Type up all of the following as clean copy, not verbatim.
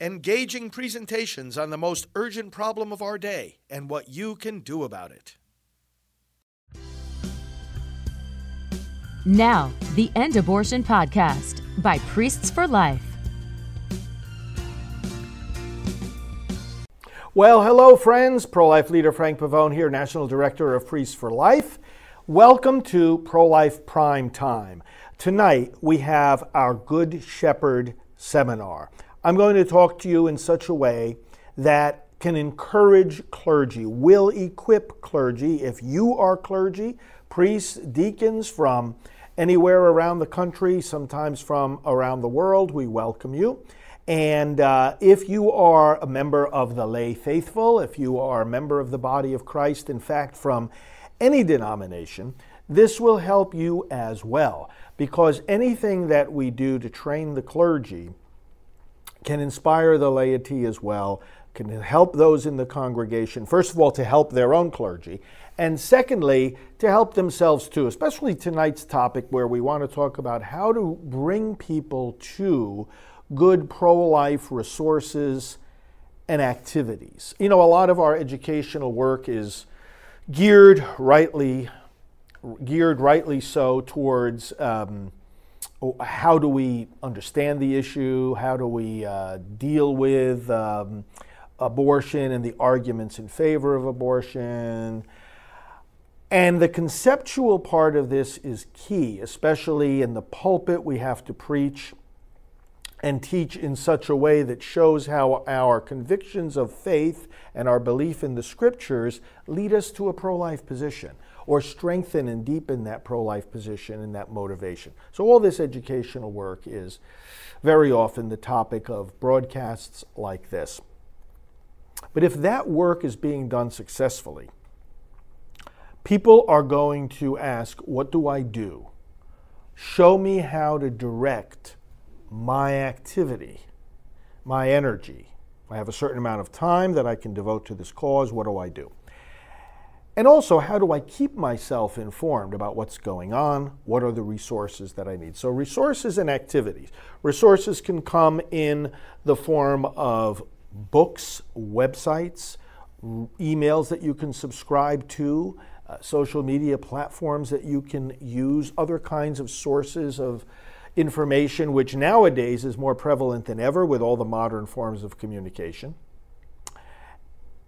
engaging presentations on the most urgent problem of our day and what you can do about it. Now, the End Abortion Podcast by Priests for Life. Well, hello, friends. Pro-Life leader Frank Pavone here, National Director of Priests for Life. Welcome to Pro-Life Prime Time. Tonight, we have our Good Shepherd Seminar. I'm going to talk to you in such a way that can encourage clergy, will equip clergy. If you are clergy, priests, deacons from anywhere around the country, sometimes from around the world, we welcome you. And if you are a member of the lay faithful, if you are a member of the body of Christ, in fact, from any denomination, this will help you as well, because anything that we do to train the clergy can inspire the laity as well, can help those in the congregation, first of all, to help their own clergy, and secondly, to help themselves too, especially tonight's topic where we want to talk about how to bring people to good pro-life resources and activities. You know, a lot of our educational work is geared rightly so towards how do we understand the issue? How do we deal with abortion and the arguments in favor of abortion? And the conceptual part of this is key, especially in the pulpit. We have to preach and teach in such a way that shows how our convictions of faith and our belief in the scriptures lead us to a pro-life position, or strengthen and deepen that pro-life position and that motivation. So all this educational work is very often the topic of broadcasts like this. But if that work is being done successfully, people are going to ask, what do I do? Show me how to direct my activity, my energy. I have a certain amount of time that I can devote to this cause. What do I do? And also, how do I keep myself informed about what's going on? What are the resources that I need? So resources and activities. Resources can come in the form of books, websites, emails that you can subscribe to, social media platforms that you can use, other kinds of sources of information, which nowadays is more prevalent than ever with all the modern forms of communication.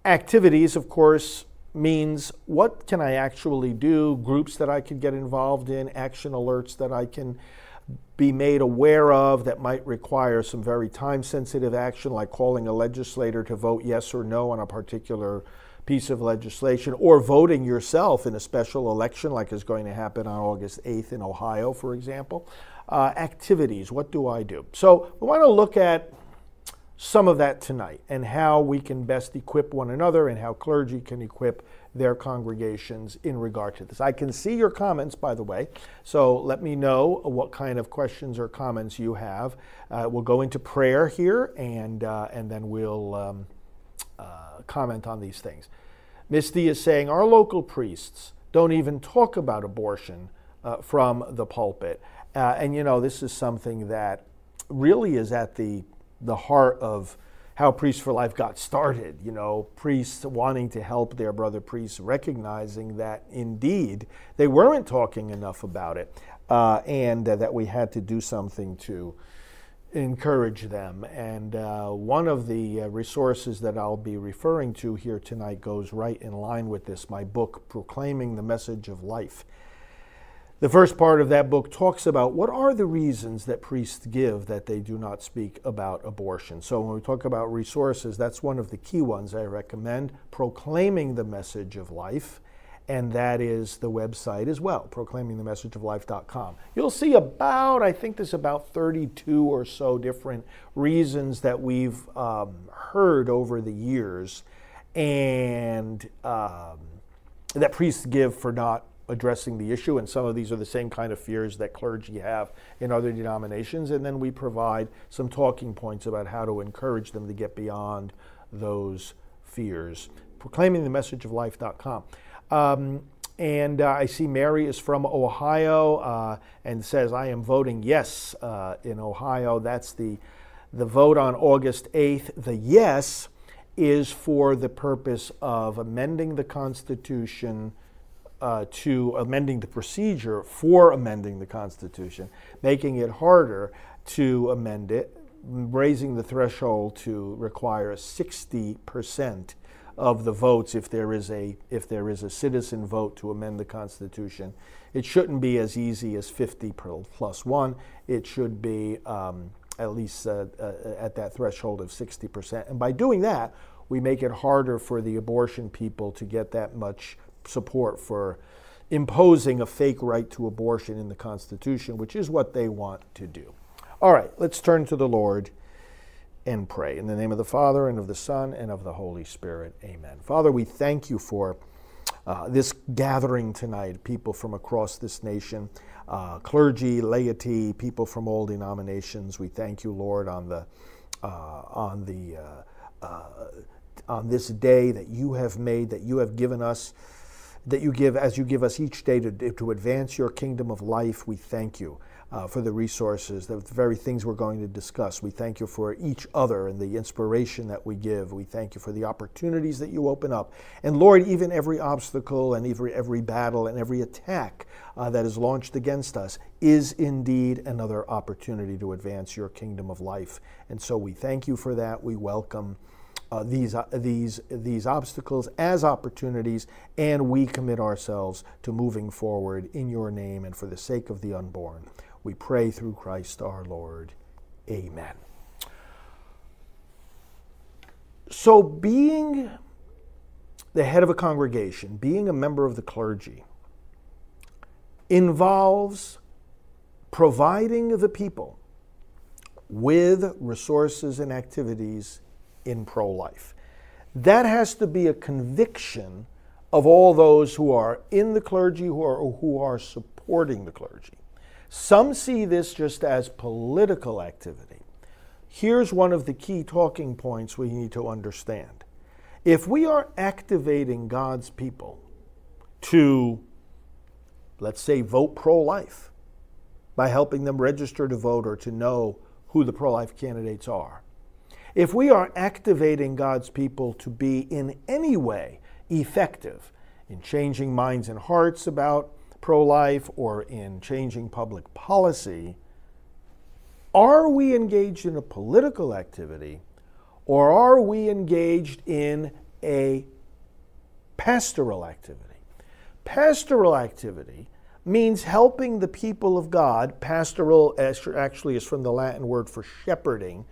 Activities, of course, means what can I actually do, groups that I can get involved in, action alerts that I can be made aware of that might require some very time-sensitive action, like calling a legislator to vote yes or no on a particular piece of legislation, or voting yourself in a special election like is going to happen on August 8th in Ohio, for example. Activities, what do I do? So we want to look at some of that tonight and how we can best equip one another and how clergy can equip their congregations in regard to this. I can see your comments, by the way, so let me know what kind of questions or comments you have. We'll go into prayer here and then we'll comment on these things. Miss D is saying, our local priests don't even talk about abortion from the pulpit. And you know, this is something that really is at the heart of how Priests for Life got started. You know, priests wanting to help their brother priests, recognizing that indeed they weren't talking enough about it and that we had to do something to encourage them. And one of the resources that I'll be referring to here tonight goes right in line with this, my book, Proclaiming the Message of Life. The first part of that book talks about what are the reasons that priests give that they do not speak about abortion. So when we talk about resources, that's one of the key ones I recommend, Proclaiming the Message of Life, and that is the website as well, proclaimingthemessageoflife.com. You'll see about, I think there's about 32 or so different reasons that we've heard over the years and that priests give for not addressing the issue, and some of these are the same kind of fears that clergy have in other denominations, and then we provide some talking points about how to encourage them to get beyond those fears. ProclaimingTheMessageOfLife.com. And I see Mary is from Ohio and says, I am voting yes in Ohio. That's the The vote on August 8th, the yes, is for the purpose of amending the Constitution, to amending the procedure for amending the Constitution, making it harder to amend it, raising the threshold to require 60% of the votes if there is a citizen vote to amend the Constitution. It shouldn't be as easy as 50 plus 1. It should be at least at that threshold of 60%. And by doing that, we make it harder for the abortion people to get that much support for imposing a fake right to abortion in the Constitution, which is what they want to do. All right, let's turn to the Lord and pray. In the name of the Father, and of the Son, and of the Holy Spirit. Amen. Father, we thank you for this gathering tonight, people from across this nation, clergy, laity, people from all denominations. We thank you, Lord, on this day that you have made, that you have given us, that you give as you give us each day to advance your kingdom of life. We thank you for the resources, the very things we're going to discuss. We thank you for each other and the inspiration that we give. We thank you for the opportunities that you open up. And Lord, even every obstacle and every battle and every attack that is launched against us is indeed another opportunity to advance your kingdom of life. And so we thank you for that. We welcome these obstacles as opportunities, and we commit ourselves to moving forward in your name and for the sake of the unborn. We pray through Christ our Lord. Amen. So being the head of a congregation, being a member of the clergy, involves providing the people with resources and activities in pro-life. That has to be a conviction of all those who are in the clergy, who are supporting the clergy. Some see this just as political activity. Here's one of the key talking points we need to understand. If we are activating God's people to, let's say, vote pro-life by helping them register to vote or to know who the pro-life candidates are, if we are activating God's people to be in any way effective in changing minds and hearts about pro-life or in changing public policy, are we engaged in a political activity, or are we engaged in a pastoral activity? Pastoral activity means helping the people of God. Pastoral actually is from the Latin word for shepherding,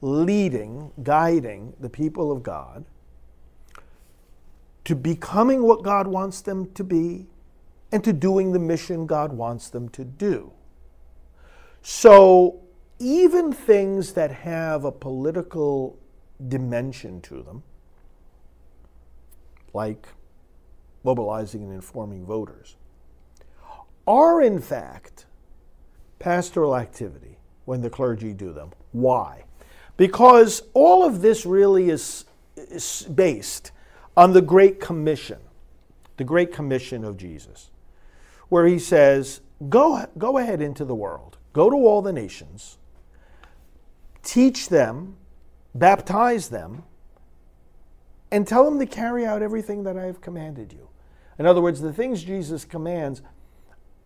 leading, guiding the people of God to becoming what God wants them to be and to doing the mission God wants them to do. So even things that have a political dimension to them, like mobilizing and informing voters, are in fact pastoral activity when the clergy do them. Why? Because all of this really is based on the Great Commission of Jesus, where he says, go ahead into the world, go to all the nations, teach them, baptize them, and tell them to carry out everything that I have commanded you. In other words, the things Jesus commands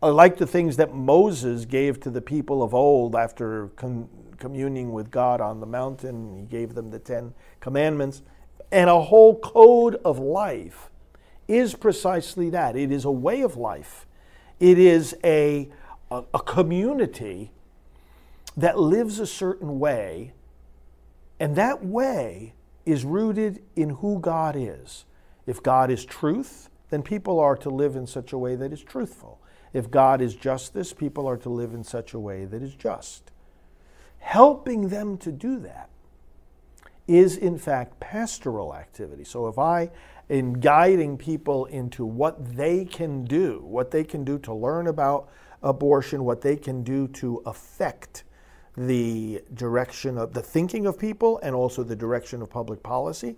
are like the things that Moses gave to the people of old after communing with God on the mountain. He gave them the 10 Commandments. And a whole code of life is precisely that. It is a way of life. It is a community that lives a certain way, and that way is rooted in who God is. If God is truth, then people are to live in such a way that is truthful. If God is justice, people are to live in such a way that is just. Helping them to do that is, in fact, pastoral activity. So if I am guiding people into what they can do to learn about abortion, what they can do to affect the direction of the thinking of people and also the direction of public policy,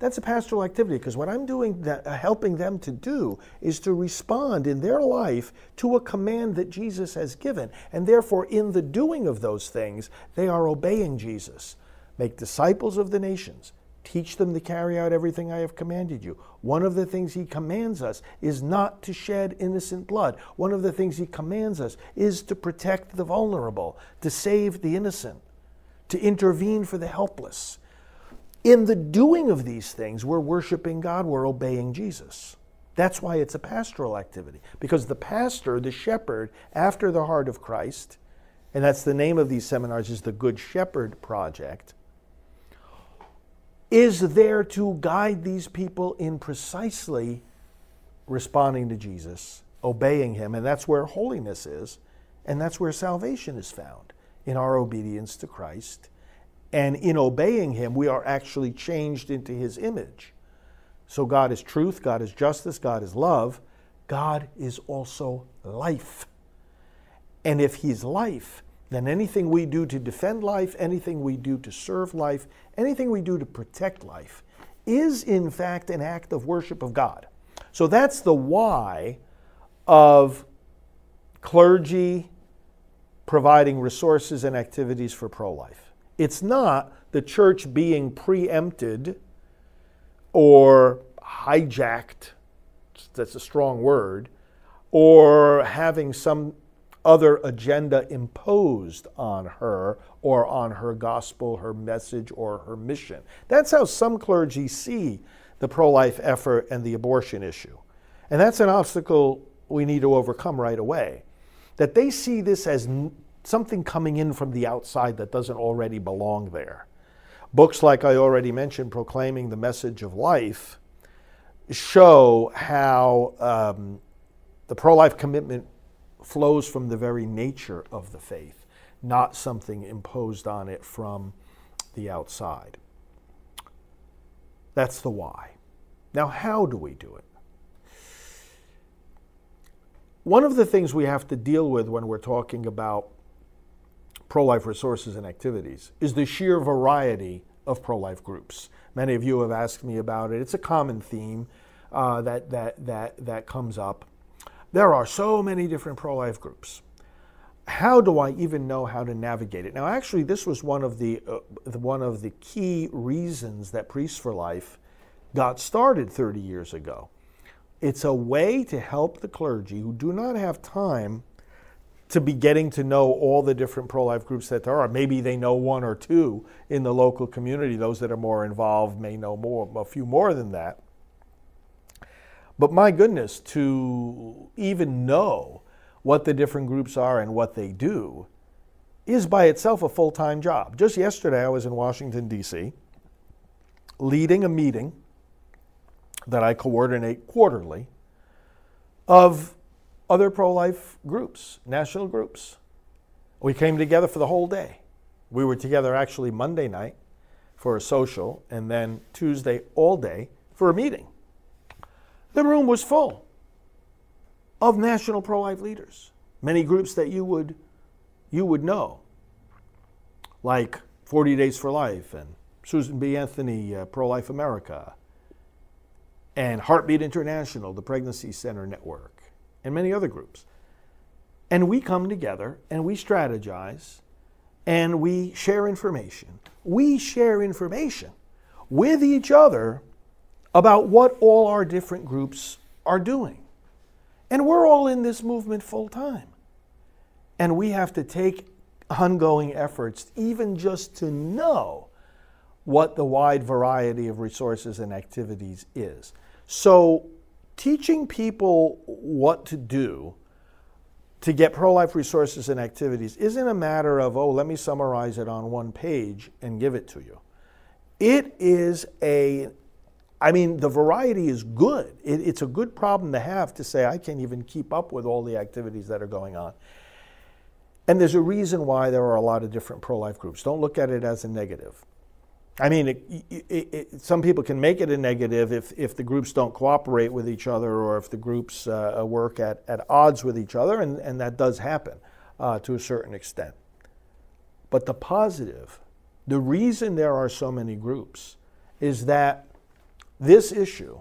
That's a pastoral activity, because what I'm doing, that, helping them to do, is to respond in their life to a command that Jesus has given. And therefore, in the doing of those things, they are obeying Jesus. Make disciples of the nations. Teach them to carry out everything I have commanded you. One of the things he commands us is not to shed innocent blood. One of the things he commands us is to protect the vulnerable, to save the innocent, to intervene for the helpless. In the doing of these things, we're worshiping God, we're obeying Jesus. That's why it's a pastoral activity, because the pastor, the shepherd, after the heart of Christ, and that's the name of these seminars, is the Good Shepherd Project, is there to guide these people in precisely responding to Jesus, obeying him, and that's where holiness is, and that's where salvation is found, in our obedience to Christ. And in obeying him, we are actually changed into his image. So God is truth, God is justice, God is love. God is also life. And if he's life, then anything we do to defend life, anything we do to serve life, anything we do to protect life is in fact an act of worship of God. So that's the why of clergy providing resources and activities for pro-life. It's not the church being preempted or hijacked, that's a strong word, or having some other agenda imposed on her or on her gospel, her message, or her mission. That's how some clergy see the pro-life effort and the abortion issue. And that's an obstacle we need to overcome right away, that they see this as something coming in from the outside that doesn't already belong there. Books like I already mentioned, Proclaiming the Message of Life, show how the pro-life commitment flows from the very nature of the faith, not something imposed on it from the outside. That's the why. Now, how do we do it? One of the things we have to deal with when we're talking about pro-life resources and activities is the sheer variety of pro-life groups. Many of you have asked me about it. It's a common theme that comes up. There are so many different pro-life groups. How do I even know how to navigate it? Now, actually, this was one of the key reasons that Priests for Life got started 30 years ago. It's a way to help the clergy who do not have time to be getting to know all the different pro-life groups that there are. Maybe they know one or two in the local community. Those that are more involved may know more, a few more than that. But my goodness, to even know what the different groups are and what they do is by itself a full-time job. Just yesterday, I was in Washington, D.C., leading a meeting that I coordinate quarterly of other pro-life groups, national groups. We came together for the whole day. We were together actually Monday night for a social, and then Tuesday all day for a meeting. The room was full of national pro-life leaders, many groups that you would know, like 40 Days for Life and Susan B. Anthony Pro-Life America and Heartbeat International, the Pregnancy Center Network, and many other groups. And we come together and we strategize and we share information. We share information with each other about what all our different groups are doing. And we're all in this movement full time. And we have to take ongoing efforts even just to know what the wide variety of resources and activities is. So teaching people what to do to get pro-life resources and activities isn't a matter of, oh, let me summarize it on one page and give it to you. It is the variety is good. It's a good problem to have, to say, I can't even keep up with all the activities that are going on. And there's a reason why there are a lot of different pro-life groups. Don't look at it as a negative. I mean, some people can make it a negative if the groups don't cooperate with each other, or if the groups work at odds with each other, and that does happen to a certain extent. But the positive, the reason there are so many groups, is that this issue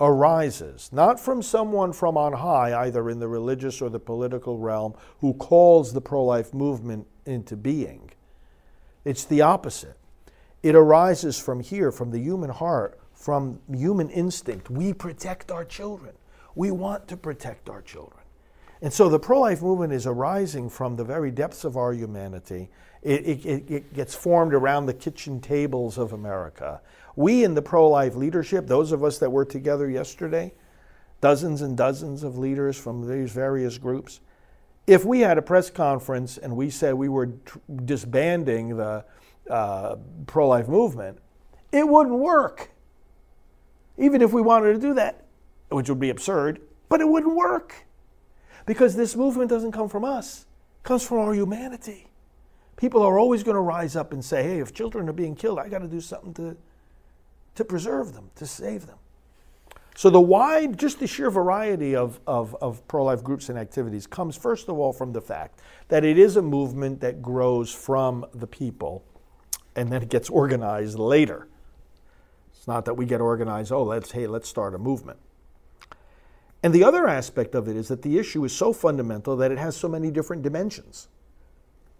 arises not from someone from on high, either in the religious or the political realm, who calls the pro-life movement into being. It's the opposite. It arises from here, from the human heart, from human instinct. We protect our children. We want to protect our children. And so the pro-life movement is arising from the very depths of our humanity. It gets formed around the kitchen tables of America. We in the pro-life leadership, those of us that were together yesterday, dozens and dozens of leaders from these various groups, if we had a press conference and we said we were disbanding the pro-life movement, it wouldn't work. Even if we wanted to do that, which would be absurd, but it wouldn't work. Because this movement doesn't come from us, it comes from our humanity. People are always going to rise up and say, hey, if children are being killed, I got to do something to preserve them, to save them. So the wide, just the sheer variety of pro-life groups and activities comes first of all from the fact that it is a movement that grows from the people and then it gets organized later. It's not that we get organized, let's start a movement. And the other aspect of it is that the issue is so fundamental that it has so many different dimensions.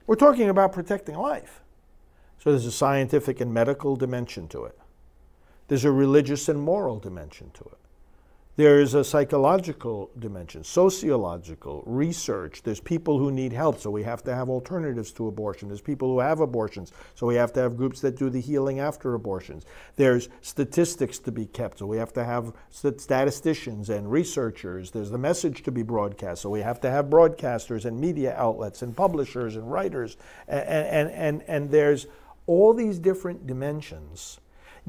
We're talking about protecting life. So there's a scientific and medical dimension to it. There's a religious and moral dimension to it. There is a psychological dimension, sociological, research. There's people who need help, so we have to have alternatives to abortion. There's people who have abortions, so we have to have groups that do the healing after abortions. There's statistics to be kept, so we have to have statisticians and researchers. There's the message to be broadcast, so we have to have broadcasters and media outlets and publishers and writers. And there's all these different dimensions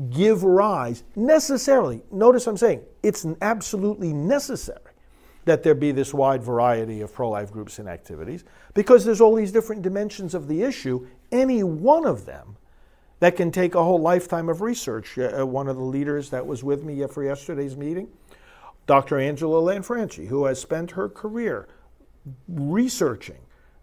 give rise necessarily. Notice I'm saying it's absolutely necessary that there be this wide variety of pro-life groups and activities because there's all these different dimensions of the issue, any one of them that can take a whole lifetime of research. One of the leaders that was with me for yesterday's meeting, Dr. Angela Lanfranchi, who has spent her career researching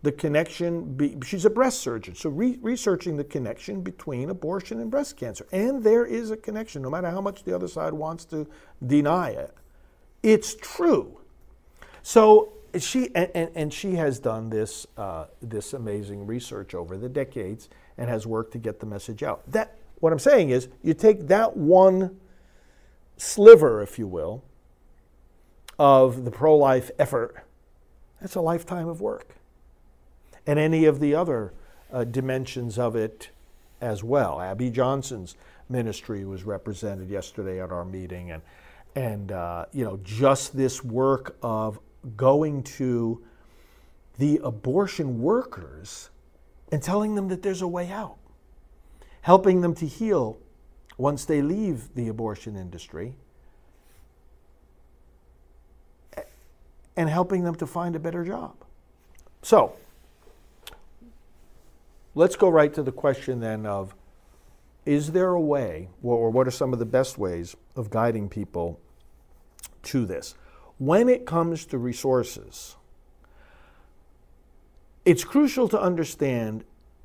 the connection, she's a breast surgeon, so researching the connection between abortion and breast cancer. And there is a connection, no matter how much the other side wants to deny it. It's true. So she has done this, this amazing research over the decades and has worked to get the message out. That, what I'm saying is, you take that one sliver, if you will, of the pro-life effort, that's a lifetime of work. And any of the other dimensions of it as well. Abby Johnson's ministry was represented yesterday at our meeting, and you know, just this work of going to the abortion workers and telling them that there's a way out, helping them to heal once they leave the abortion industry, and helping them to find a better job. So, let's go right to the question then of, is there a way, or what are some of the best ways of guiding people to this? When it comes to resources, it's crucial to understand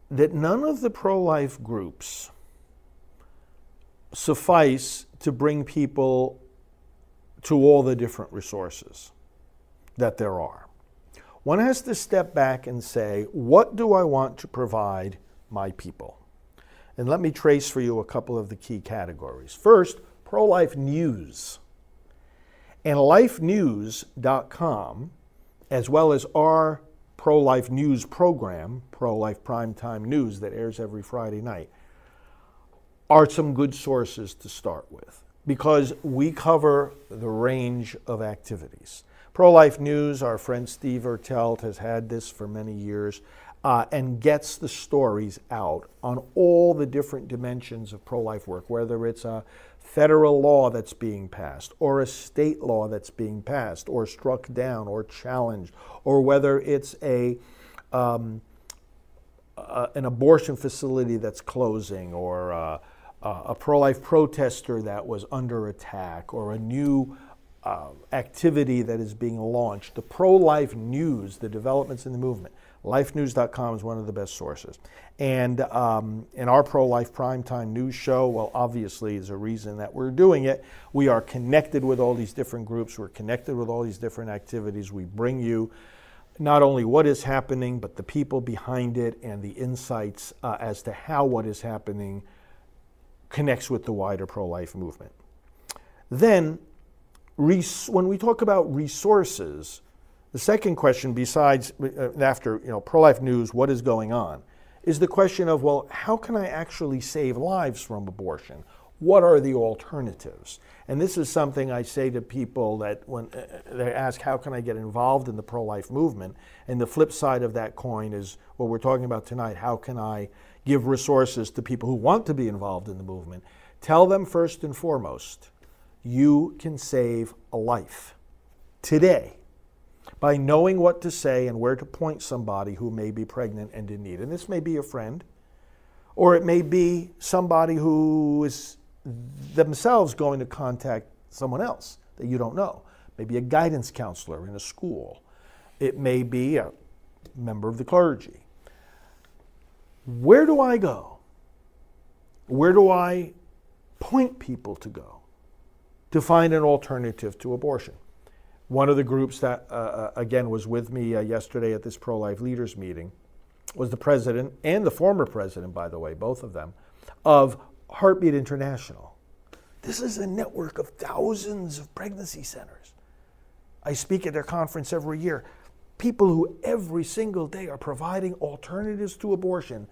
that none of the pro-life groups suffice to bring people to all the different resources that there are. One has to step back and say, what do I want to provide my people? And let me trace for you a couple of the key categories. First, pro-life news. And lifenews.com, as well as our pro-life news program, Pro-Life Primetime News, that airs every Friday night, are some good sources to start with because we cover the range of activities. Pro-Life News, our friend Steve Ertelt has had this for many years and gets the stories out on all the different dimensions of pro-life work, whether it's a federal law that's being passed or a state law that's being passed or struck down or challenged, or whether it's an abortion facility that's closing or a pro-life protester that was under attack or a new activity that is being launched, the pro-life news, the developments in the movement. lifenews.com is one of the best sources. And in our Pro-Life Primetime News show, well, obviously is a reason that we're doing it. We are connected with all these different groups. We're connected with all these different activities. We bring you not only what is happening, but the people behind it and the insights as to how what is happening connects with the wider pro-life movement. Then, when we talk about resources, the second question, besides after pro-life news, what is going on, is the question of, well, how can I actually save lives from abortion? What are the alternatives? And this is something I say to people that when they ask, how can I get involved in the pro-life movement? And the flip side of that coin is what we're talking about tonight. How can I give resources to people who want to be involved in the movement? Tell them first and foremost, you can save a life today by knowing what to say and where to point somebody who may be pregnant and in need. And this may be a friend, or it may be somebody who is themselves going to contact someone else that you don't know. Maybe a guidance counselor in a school. It may be a member of the clergy. Where do I go? Where do I point people to go to find an alternative to abortion? One of the groups that, again, was with me yesterday at this pro-life leaders meeting was the president and the former president, by the way, both of them, of Heartbeat International. This is a network of thousands of pregnancy centers. I speak at their conference every year. People who every single day are providing alternatives to abortion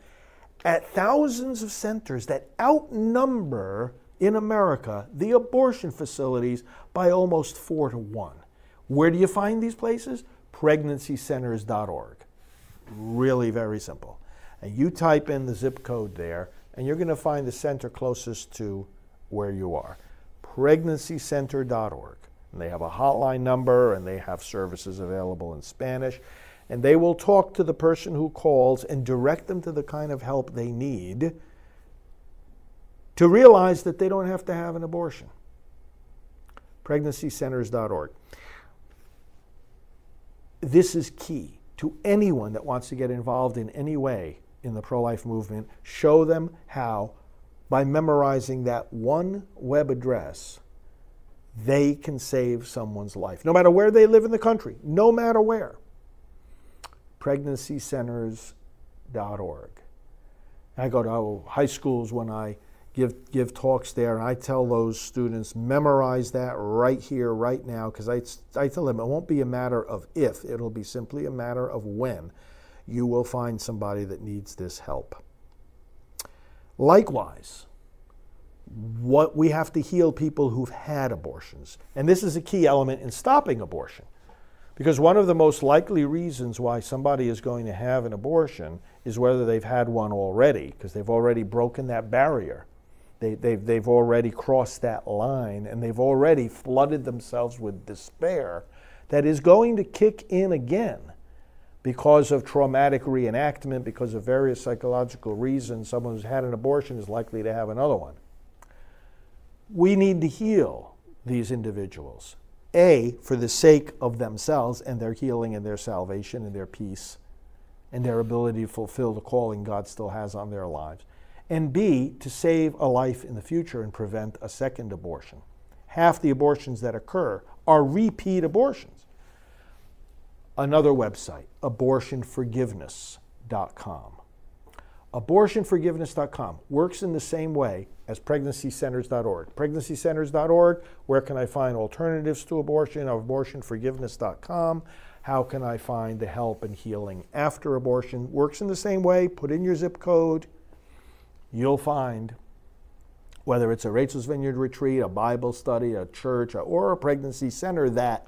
at thousands of centers that outnumber in America the abortion facilities by almost 4 to 1. Where do you find these places? Pregnancycenters.org. Really very simple. And you type in the zip code there, and you're going to find the center closest to where you are. Pregnancycenter.org. And they have a hotline number, and they have services available in Spanish. And they will talk to the person who calls and direct them to the kind of help they need to realize that they don't have to have an abortion. Pregnancycenters.org. This is key. To anyone that wants to get involved in any way in the pro-life movement, show them how, by memorizing that one web address, they can save someone's life, no matter where they live in the country, no matter where. Pregnancycenters.org. I go to high schools when I give talks there, and I tell those students, memorize that right here, right now, because I tell them it won't be a matter of if, it'll be simply a matter of when you will find somebody that needs this help. Likewise, what we have to heal people who've had abortions, and this is a key element in stopping abortion, because one of the most likely reasons why somebody is going to have an abortion is whether they've had one already, because they've already broken that barrier. They've already crossed that line, and they've already flooded themselves with despair that is going to kick in again because of traumatic reenactment, because of various psychological reasons. Someone who's had an abortion is likely to have another one. We need to heal these individuals, A, for the sake of themselves and their healing and their salvation and their peace and their ability to fulfill the calling God still has on their lives, and B, to save a life in the future and prevent a second abortion. Half the abortions that occur are repeat abortions. Another website, abortionforgiveness.com. Abortionforgiveness.com works in the same way as pregnancycenters.org. Pregnancycenters.org, where can I find alternatives to abortion? Abortionforgiveness.com. How can I find the help and healing after abortion? Works in the same way. Put in your zip code. You'll find, whether it's a Rachel's Vineyard retreat, a Bible study, a church, or a pregnancy center that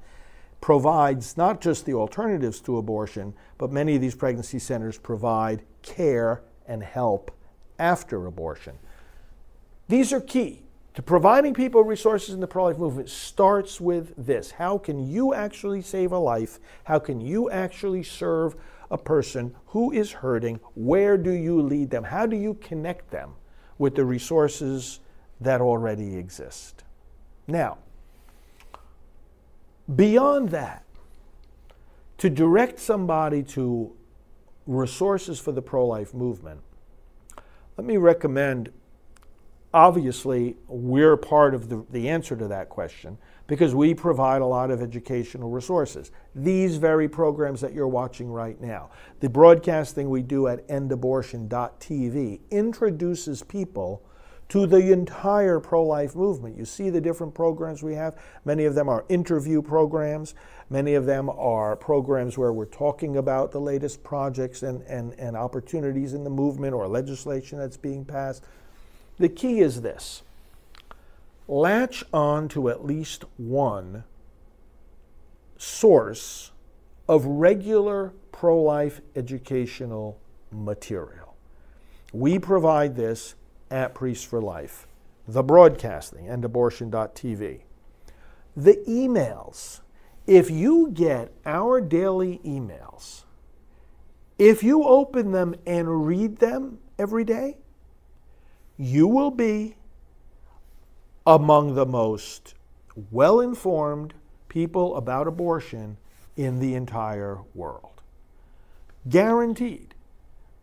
provides not just the alternatives to abortion, but many of these pregnancy centers provide care and help after abortion. These are key to providing people resources in the pro-life movement. Starts with this: how can you actually save a life? How can you actually serve a person who is hurting? Where do you lead them? How do you connect them with the resources that already exist? Now, beyond that, to direct somebody to resources for the pro-life movement, let me recommend, obviously, we're part of the answer to that question because we provide a lot of educational resources. These very programs that you're watching right now, the broadcasting we do at endabortion.tv introduces people to the entire pro-life movement. You see the different programs we have. Many of them are interview programs. Many of them are programs where we're talking about the latest projects and opportunities in the movement or legislation that's being passed. The key is this: latch on to at least one source of regular pro-life educational material. We provide this at Priests for Life, the broadcasting, endabortion.tv. The emails, if you get our daily emails, if you open them and read them every day, you will be among the most well-informed people about abortion in the entire world. Guaranteed,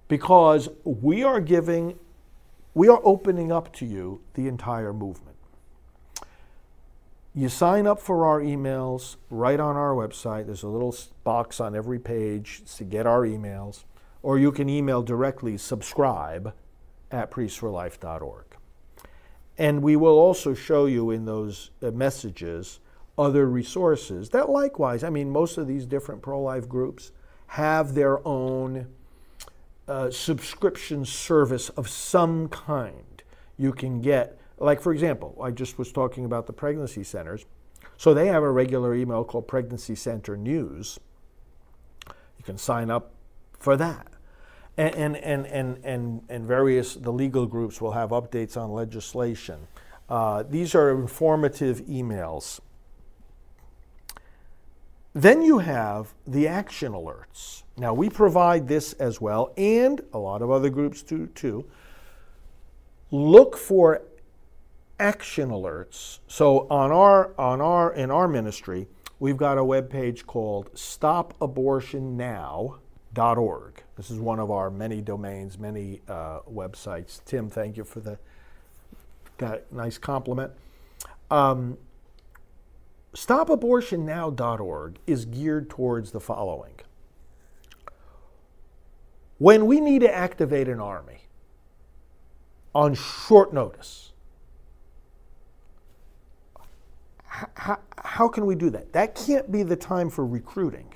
because we are opening up to you the entire movement. You sign up for our emails right on our website. There's a little box on every page to get our emails, or you can email directly subscribe at priestforlife.org. And we will also show you in those messages other resources that likewise, I mean, most of these different pro-life groups have their own subscription service of some kind. You can get, like for example, I just was talking about the pregnancy centers. So they have a regular email called Pregnancy Center News. You can sign up for that. And various, the legal groups will have updates on legislation. These are informative emails. Then you have the action alerts. Now we provide this as well, and a lot of other groups do too. Look for action alerts. So in our ministry, we've got a webpage called StopAbortionNow.org. This is one of our many domains, many websites. Tim, thank you for that nice compliment. StopAbortionNow.org is geared towards the following. When we need to activate an army on short notice, how can we do that? That can't be the time for recruiting.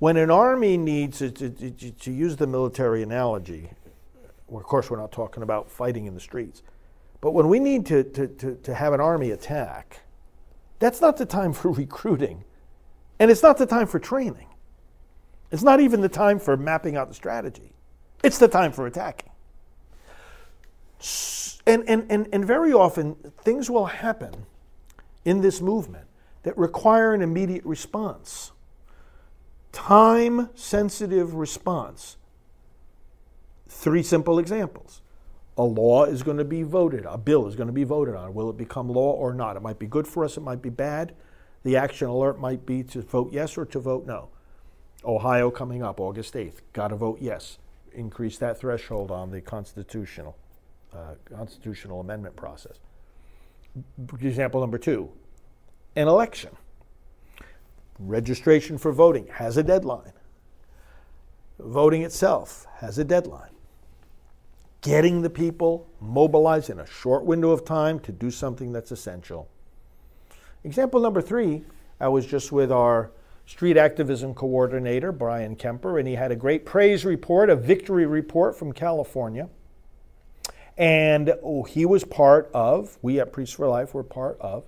When an army needs, to use the military analogy, well, of course we're not talking about fighting in the streets, but when we need to have an army attack, that's not the time for recruiting, and it's not the time for training. It's not even the time for mapping out the strategy. It's the time for attacking. And very often, things will happen in this movement that require an immediate response. Time-sensitive response. Three simple examples. A law is going to be voted on. A bill is going to be voted on. Will it become law or not? It might be good for us. It might be bad. The action alert might be to vote yes or to vote no. Ohio coming up August 8th. Got to vote yes. Increase that threshold on the constitutional amendment process. Example number two, an election. Registration for voting has a deadline. Voting itself has a deadline. Getting the people mobilized in a short window of time to do something that's essential. Example number three, I was just with our street activism coordinator, Brian Kemper, and he had a great praise report, a victory report from California. And he was part of, we at Priests for Life were part of,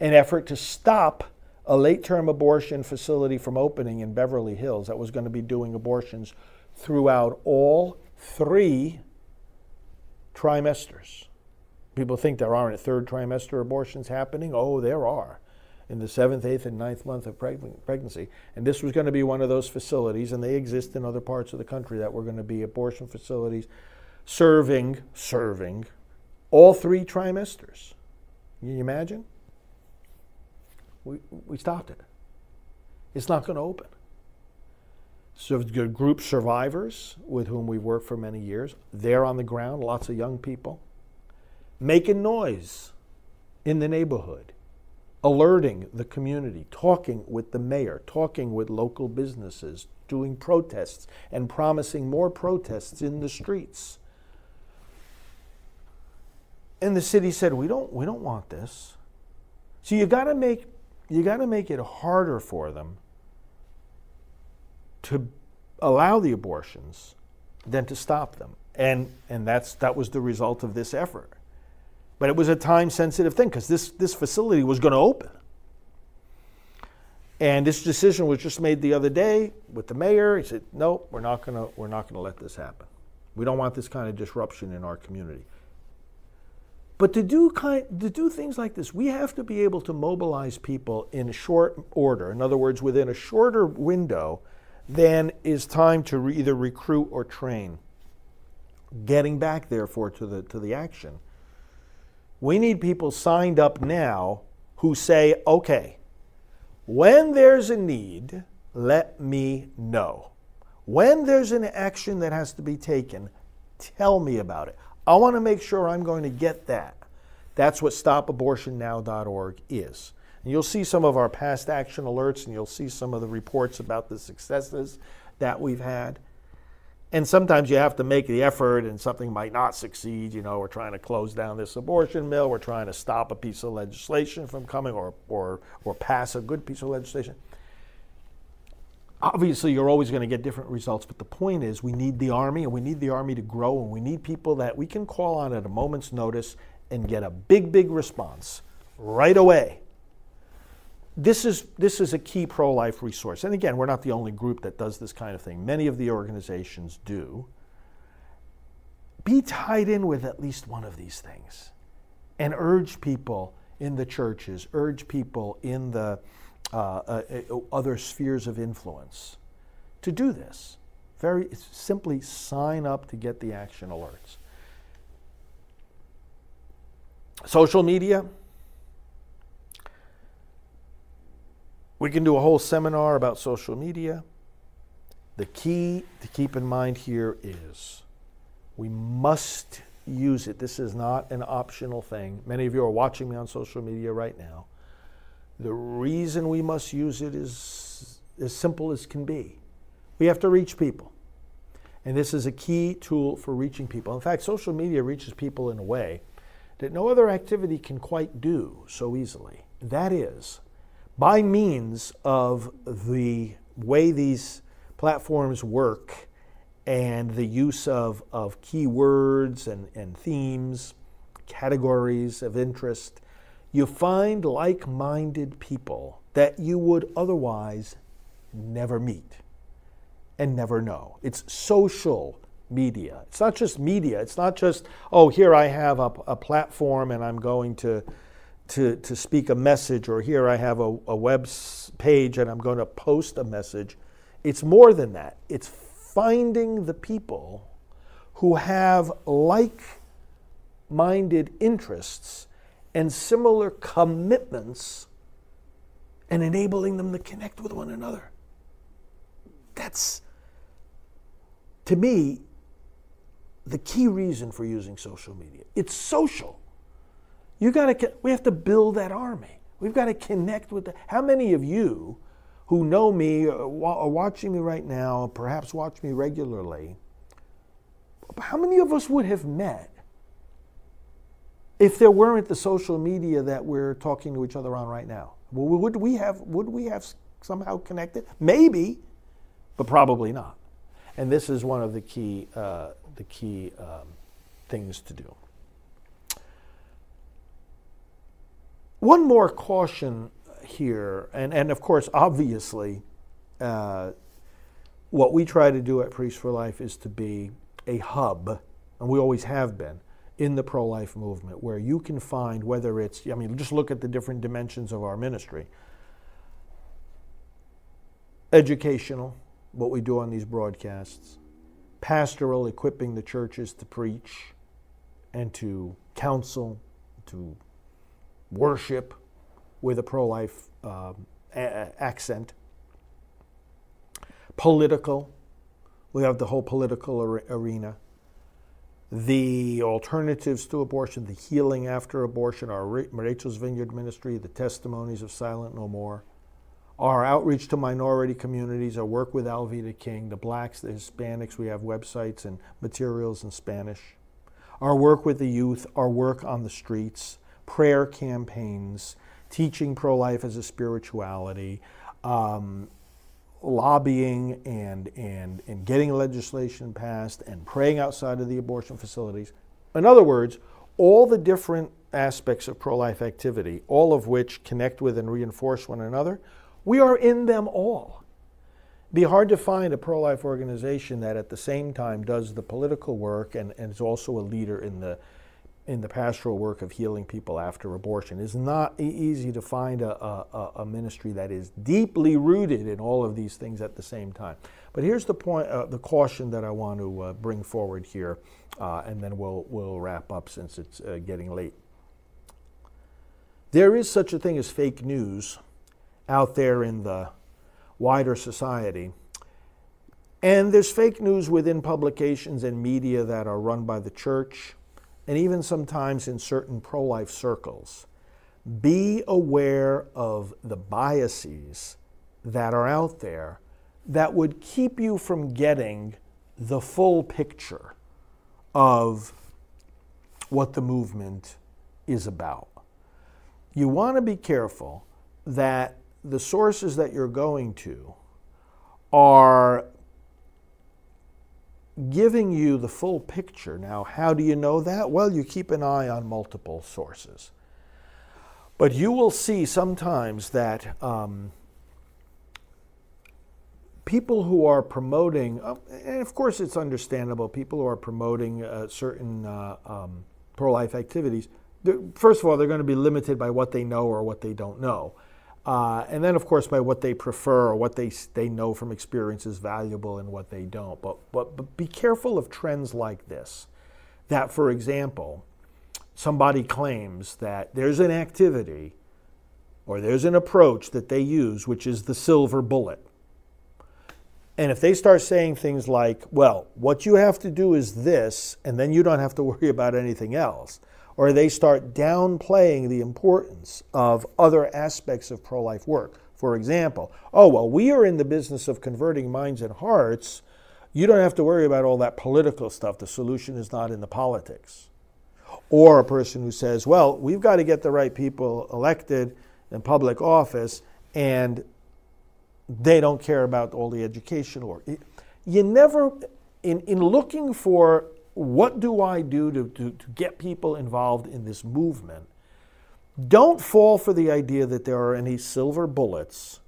an effort to stop a late-term abortion facility from opening in Beverly Hills that was going to be doing abortions throughout all three trimesters. People think there aren't third trimester abortions happening. Oh, there are in the 7th, 8th, and 9th month of pregnancy. And this was going to be one of those facilities, and they exist in other parts of the country that were going to be abortion facilities serving all three trimesters. Can you imagine? We stopped it. It's not going to open. group Survivors, with whom we've worked for many years. They're on the ground, lots of young people. Making noise in the neighborhood, alerting the community, talking with the mayor, talking with local businesses, doing protests and promising more protests in the streets. And the city said, we don't want this. So you got to make it harder for them to allow the abortions than to stop them. And that was the result of this effort. But it was a time-sensitive thing, because this facility was going to open. And this decision was just made the other day with the mayor. He said, no, we're not going to let this happen. We don't want this kind of disruption in our community. But to do things like this, we have to be able to mobilize people in short order. In other words, within a shorter window than is time to either recruit or train. Getting back, therefore, to the action. We need people signed up now who say, okay, when there's a need, let me know. When there's an action that has to be taken, tell me about it. I want to make sure I'm going to get that. That's what StopAbortionNow.org is. And you'll see some of our past action alerts, and you'll see some of the reports about the successes that we've had. And sometimes you have to make the effort, and something might not succeed. You know, we're trying to close down this abortion mill. We're trying to stop a piece of legislation from coming, or pass a good piece of legislation. Obviously, you're always going to get different results, but the point is we need the Army, and we need the Army to grow, and we need people that we can call on at a moment's notice and get a big, big response right away. This is a key pro-life resource. And again, we're not the only group that does this kind of thing. Many of the organizations do. Be tied in with at least one of these things, and urge people in the churches, urge people in the other spheres of influence to do this. Very simply sign up to get the action alerts. Social media. We can do a whole seminar about social media. The key to keep in mind here is we must use it. This is not an optional thing. Many of you are watching me on social media right now. The reason we must use it is as simple as can be. We have to reach people. And this is a key tool for reaching people. In fact, social media reaches people in a way that no other activity can quite do so easily. That is, by means of the way these platforms work and the use of keywords and themes, categories of interest, you find like-minded people that you would otherwise never meet and never know. It's social media. It's not just media. It's not just, oh, here I have a platform and I'm going to speak a message, or here I have a web page and I'm going to post a message. It's more than that. It's finding the people who have like-minded interests and similar commitments and enabling them to connect with one another. That's, to me, the key reason for using social media. It's social. We have to build that army. We've got to connect with how many of you who know me, are watching me right now, perhaps watch me regularly, how many of us would have met if there weren't the social media that we're talking to each other on right now? Would we have somehow connected? Maybe, but probably not. And this is one of the key things to do. One more caution here, and of course, obviously, what we try to do at Priests for Life is to be a hub, and we always have been, in the pro-life movement, where you can find, whether it's, I mean, just look at the different dimensions of our ministry. Educational, what we do on these broadcasts. Pastoral, equipping the churches to preach and to counsel, to worship with a pro-life accent. political. We have the whole political arena. The alternatives to abortion, the healing after abortion, our Rachel's Vineyard ministry, the testimonies of Silent No More, our outreach to minority communities, our work with Alveda King, the blacks, the Hispanics. We have websites and materials in Spanish. Our work with the youth, our work on the streets, prayer campaigns, teaching pro-life as a spirituality, lobbying and getting legislation passed and praying outside of the abortion facilities. In other words, all the different aspects of pro-life activity, all of which connect with and reinforce one another, we are in them all. It'd be hard to find a pro-life organization that at the same time does the political work and is also a leader in the pastoral work of healing people after abortion. It's not easy to find a ministry that is deeply rooted in all of these things at the same time. But here's the point, the caution that I want to bring forward here, and then we'll wrap up since it's getting late. There is such a thing as fake news out there in the wider society. And there's fake news within publications and media that are run by the church, and even sometimes in certain pro-life circles. Be aware of the biases that are out there that would keep you from getting the full picture of what the movement is about. You want to be careful that the sources that you're going to are giving you the full picture. Now, how do you know that? Well, you keep an eye on multiple sources. But you will see sometimes that people who are promoting, and of course it's understandable, people who are promoting certain pro-life activities, first of all, they're going to be limited by what they know or what they don't know. And then, of course, by what they prefer or what they know from experience is valuable and what they don't. But be careful of trends like this, that, for example, somebody claims that there's an activity or there's an approach that they use, which is the silver bullet. And if they start saying things like, well, what you have to do is this, and then you don't have to worry about anything else, or they start downplaying the importance of other aspects of pro-life work. For example, oh, well, we are in the business of converting minds and hearts. You don't have to worry about all that political stuff. The solution is not in the politics. Or a person who says, well, we've got to get the right people elected in public office, and they don't care about all the education. Or you never, in looking for what do I do to get people involved in this movement? Don't fall for the idea that there are any silver bullets.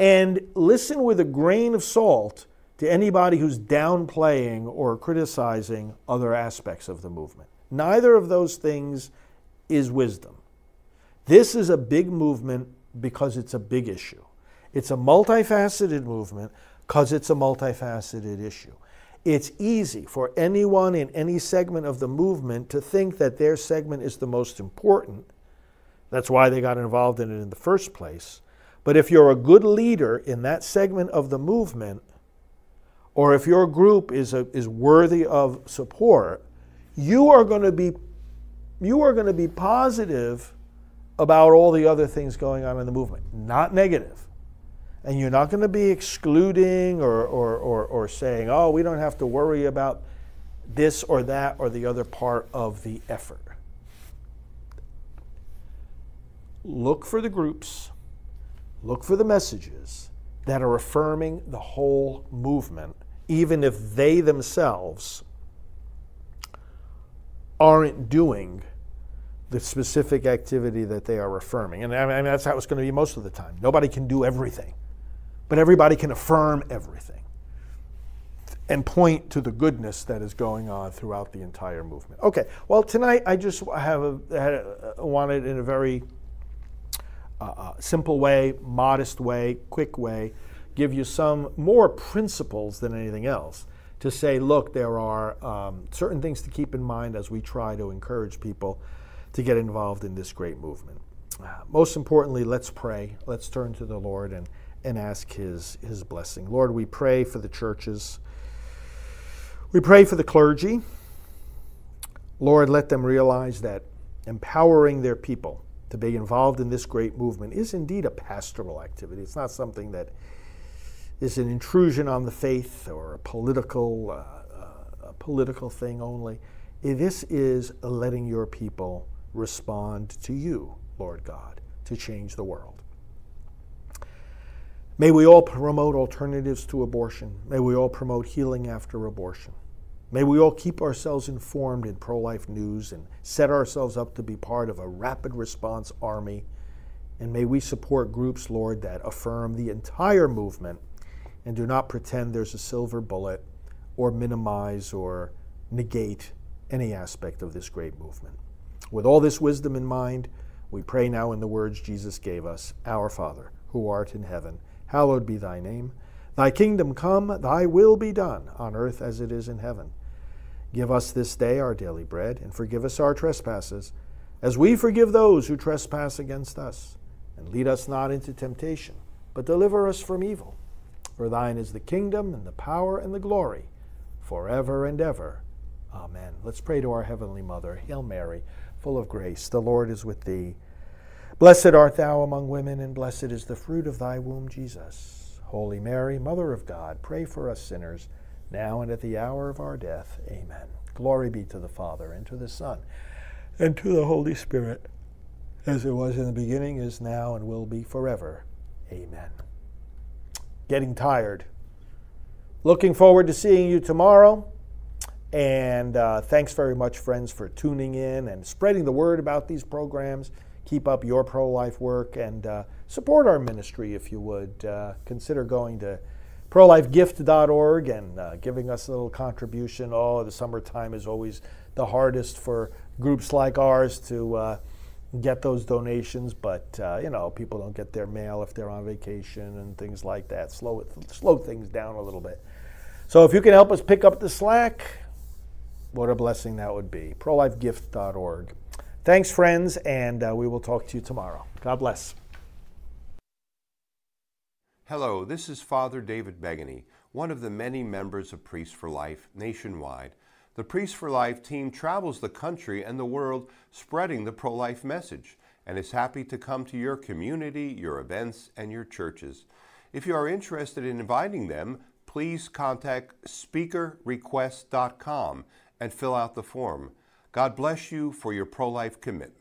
And listen with a grain of salt to anybody who's downplaying or criticizing other aspects of the movement. Neither of those things is wisdom. This is a big movement because it's a big issue. It's a multifaceted movement because it's a multifaceted issue. It's easy for anyone in any segment of the movement to think that their segment is the most important. That's why they got involved in it in the first place. But if you're a good leader in that segment of the movement, or if your group is worthy of support, you are going to be positive about all the other things going on in the movement, not negative. And you're not going to be excluding or saying, oh, we don't have to worry about this or that or the other part of the effort. Look for the groups, look for the messages that are affirming the whole movement, even if they themselves aren't doing the specific activity that they are affirming. And I mean, that's how it's going to be most of the time. Nobody can do everything. But everybody can affirm everything and point to the goodness that is going on throughout the entire movement. Okay, well, tonight I just wanted in a very simple way, modest way, quick way, give you some more principles than anything else to say, look, there are certain things to keep in mind as we try to encourage people to get involved in this great movement. Most importantly, let's pray. Let's turn to the Lord and and ask his blessing. Lord, we pray for the churches. We pray for the clergy. Lord, let them realize that empowering their people to be involved in this great movement is indeed a pastoral activity. It's not something that is an intrusion on the faith or a political thing only. This is letting your people respond to you, Lord God, to change the world. May we all promote alternatives to abortion. May we all promote healing after abortion. May we all keep ourselves informed in pro-life news and set ourselves up to be part of a rapid response army. And may we support groups, Lord, that affirm the entire movement and do not pretend there's a silver bullet or minimize or negate any aspect of this great movement. With all this wisdom in mind, we pray now in the words Jesus gave us, Our Father, who art in heaven, hallowed be thy name. Thy kingdom come, thy will be done, on earth as it is in heaven. Give us this day our daily bread, and forgive us our trespasses, as we forgive those who trespass against us. And lead us not into temptation, but deliver us from evil. For thine is the kingdom, and the power, and the glory, forever and ever. Amen. Let's pray to our Heavenly Mother. Hail Mary, full of grace, the Lord is with thee. Blessed art thou among women, and blessed is the fruit of thy womb, Jesus. Holy Mary, Mother of God, pray for us sinners, now and at the hour of our death. Amen. Glory be to the Father, and to the Son, and to the Holy Spirit, as it was in the beginning, is now, and will be forever. Amen. Getting tired. Looking forward to seeing you tomorrow. And thanks very much, friends, for tuning in and spreading the word about these programs. Keep up your pro-life work and support our ministry if you would. Consider going to ProLifeGift.org and giving us a little contribution. Oh, the summertime is always the hardest for groups like ours to get those donations, but you know, people don't get their mail if they're on vacation and things like that. Slow things down a little bit. So if you can help us pick up the slack, what a blessing that would be. ProLifeGift.org. Thanks, friends, and we will talk to you tomorrow. God bless. Hello, this is Father David Begany, one of the many members of Priests for Life nationwide. The Priests for Life team travels the country and the world spreading the pro-life message and is happy to come to your community, your events, and your churches. If you are interested in inviting them, please contact speakerrequest.com and fill out the form. God bless you for your pro-life commitment.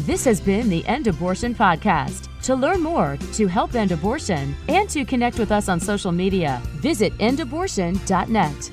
This has been the End Abortion Podcast. To learn more, to help end abortion, and to connect with us on social media, visit endabortion.net.